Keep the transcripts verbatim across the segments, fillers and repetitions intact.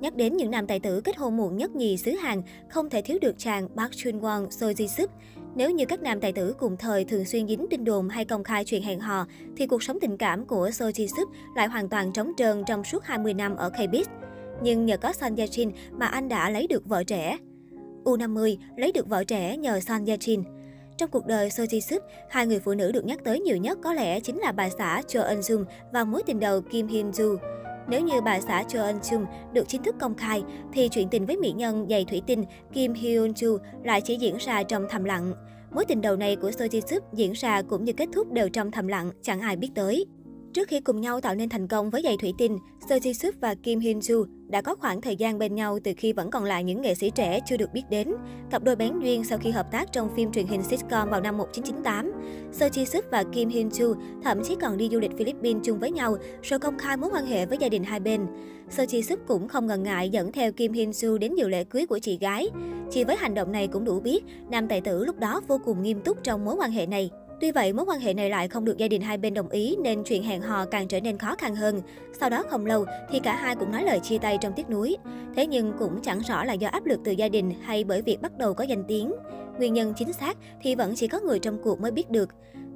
Nhắc đến những nam tài tử kết hôn muộn nhất nhì xứ Hàn, không thể thiếu được chàng Park Chun Won, So Ji Sub. Nếu như các nam tài tử cùng thời thường xuyên dính tin đồn hay công khai chuyện hẹn hò, thì cuộc sống tình cảm của So Ji Sub lại hoàn toàn trống trơn trong suốt hai mươi năm ở K-pop. Nhưng nhờ có Son Ye-jin mà anh đã lấy được vợ trẻ. U năm mươi lấy được vợ trẻ nhờ Son Ye-jin. Trong cuộc đời So Ji Sub, hai người phụ nữ được nhắc tới nhiều nhất có lẽ chính là bà xã Jo Eun-jung và mối tình đầu Kim Hyun-ju. Nếu như bà xã Jo Eun-jung được chính thức công khai, thì chuyện tình với mỹ nhân giày thủy tinh Kim Hyun-ju lại chỉ diễn ra trong thầm lặng. Mối tình đầu này của So Ji Sub diễn ra cũng như kết thúc đều trong thầm lặng, chẳng ai biết tới. Trước khi cùng nhau tạo nên thành công với giày thủy tinh, So Ji Sub và Kim Hyun-ju đã có khoảng thời gian bên nhau từ khi vẫn còn là những nghệ sĩ trẻ chưa được biết đến. Cặp đôi bén duyên sau khi hợp tác trong phim truyền hình sitcom vào năm một nghìn chín trăm chín mươi tám. So Ji Sub và Kim Hyun-ju thậm chí còn đi du lịch Philippines chung với nhau, rồi công khai mối quan hệ với gia đình hai bên. So Ji Sub cũng không ngần ngại dẫn theo Kim Hyun-ju đến dự lễ cưới của chị gái. Chỉ với hành động này cũng đủ biết, nam tài tử lúc đó vô cùng nghiêm túc trong mối quan hệ này. Tuy vậy, mối quan hệ này lại không được gia đình hai bên đồng ý nên chuyện hẹn hò càng trở nên khó khăn hơn. Sau đó không lâu thì cả hai cũng nói lời chia tay trong tiếc nuối. Thế nhưng cũng chẳng rõ là do áp lực từ gia đình hay bởi việc bắt đầu có danh tiếng. Nguyên nhân chính xác thì vẫn chỉ có người trong cuộc mới biết được.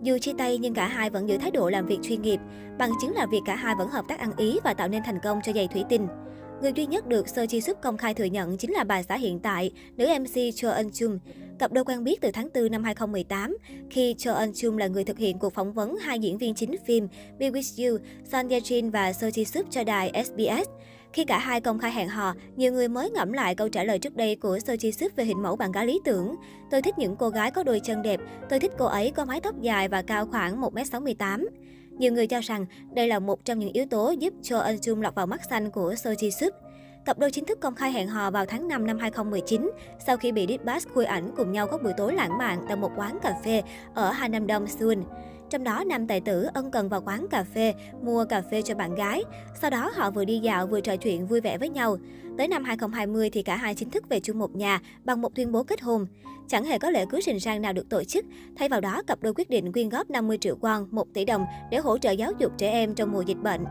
Dù chia tay nhưng cả hai vẫn giữ thái độ làm việc chuyên nghiệp. Bằng chứng là việc cả hai vẫn hợp tác ăn ý và tạo nên thành công cho giày thủy tinh. Người duy nhất được So Ji Sub công khai thừa nhận chính là bà xã hiện tại, nữ em xê Jo Eun-jung. Cặp đôi quen biết từ tháng tư năm hai nghìn không trăm mười tám, khi Jo Eun-jung là người thực hiện cuộc phỏng vấn hai diễn viên chính phim Be With You, Son Ye-jin và So Ji Sub cho đài S B S. Khi cả hai công khai hẹn hò, nhiều người mới ngẫm lại câu trả lời trước đây của So Ji Sub về hình mẫu bạn gái lý tưởng. Tôi thích những cô gái có đôi chân đẹp, tôi thích cô ấy có mái tóc dài và cao khoảng một mét sáu mươi tám. Nhiều người cho rằng đây là một trong những yếu tố giúp Jo Eun-jung lọt vào mắt xanh của So Ji Sub. Cặp đôi chính thức công khai hẹn hò vào tháng năm năm hai nghìn không trăm mười chín, sau khi bị Ditbass khui ảnh cùng nhau có buổi tối lãng mạn tại một quán cà phê ở Hanam Dong, Seoul. Trong đó, nam tài tử ân cần vào quán cà phê, mua cà phê cho bạn gái. Sau đó, họ vừa đi dạo vừa trò chuyện vui vẻ với nhau. Tới năm hai nghìn không trăm hai mươi thì cả hai chính thức về chung một nhà bằng một tuyên bố kết hôn. Chẳng hề có lễ cưới rình rang nào được tổ chức. Thay vào đó, cặp đôi quyết định quyên góp năm mươi triệu won, một tỷ đồng để hỗ trợ giáo dục trẻ em trong mùa dịch bệnh.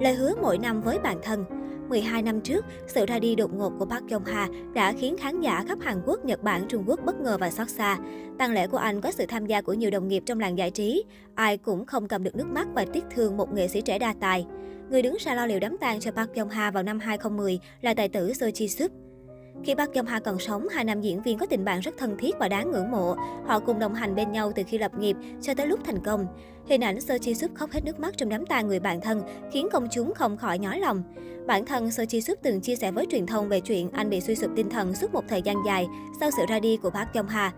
Lời hứa mỗi năm với bản thân. Mười hai năm trước, sự ra đi đột ngột của Park Yong Ha đã khiến khán giả khắp Hàn Quốc, Nhật Bản, Trung Quốc bất ngờ và xót xa. Tang lễ của anh có sự tham gia của nhiều đồng nghiệp trong làng giải trí. Ai cũng không cầm được nước mắt và tiếc thương một nghệ sĩ trẻ đa tài. Người đứng ra lo liệu đám tang cho Park Yong Ha vào năm hai nghìn không trăm mười là tài tử So Ji Sub. Khi Park Yong Ha còn sống, hai nam diễn viên có tình bạn rất thân thiết và đáng ngưỡng mộ. Họ cùng đồng hành bên nhau từ khi lập nghiệp cho tới lúc thành công. Hình ảnh So Ji Sub khóc hết nước mắt trong đám tang người bạn thân khiến công chúng không khỏi nhói lòng. Bản thân So Ji Sub từng chia sẻ với truyền thông về chuyện anh bị suy sụp tinh thần suốt một thời gian dài sau sự ra đi của Park Yong Ha.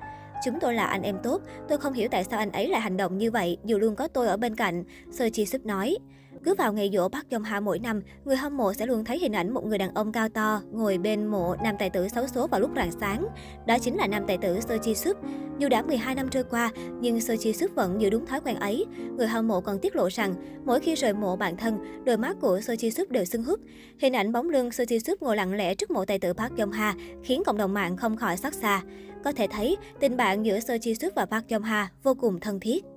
Chúng tôi là anh em tốt, tôi không hiểu tại sao anh ấy lại hành động như vậy dù luôn có tôi ở bên cạnh, So Ji Sub nói. Cứ vào ngày giỗ Park Jong Ha mỗi năm, người hâm mộ sẽ luôn thấy hình ảnh một người đàn ông cao to ngồi bên mộ nam tài tử xấu số vào lúc rạng sáng. Đó chính là nam tài tử So Ji Sub. Dù đã mười hai năm trôi qua, nhưng So Ji Sub vẫn giữ đúng thói quen ấy. Người hâm mộ còn tiết lộ rằng, mỗi khi rời mộ bạn thân, đôi mắt của So Ji Sub đều sưng húp. Hình ảnh bóng lưng So Ji Sub ngồi lặng lẽ trước mộ tài tử Park Jong Ha khiến cộng đồng mạng không khỏi xót xa. Có thể thấy, tình bạn giữa So Ji Sub và Park Jong Ha vô cùng thân thiết.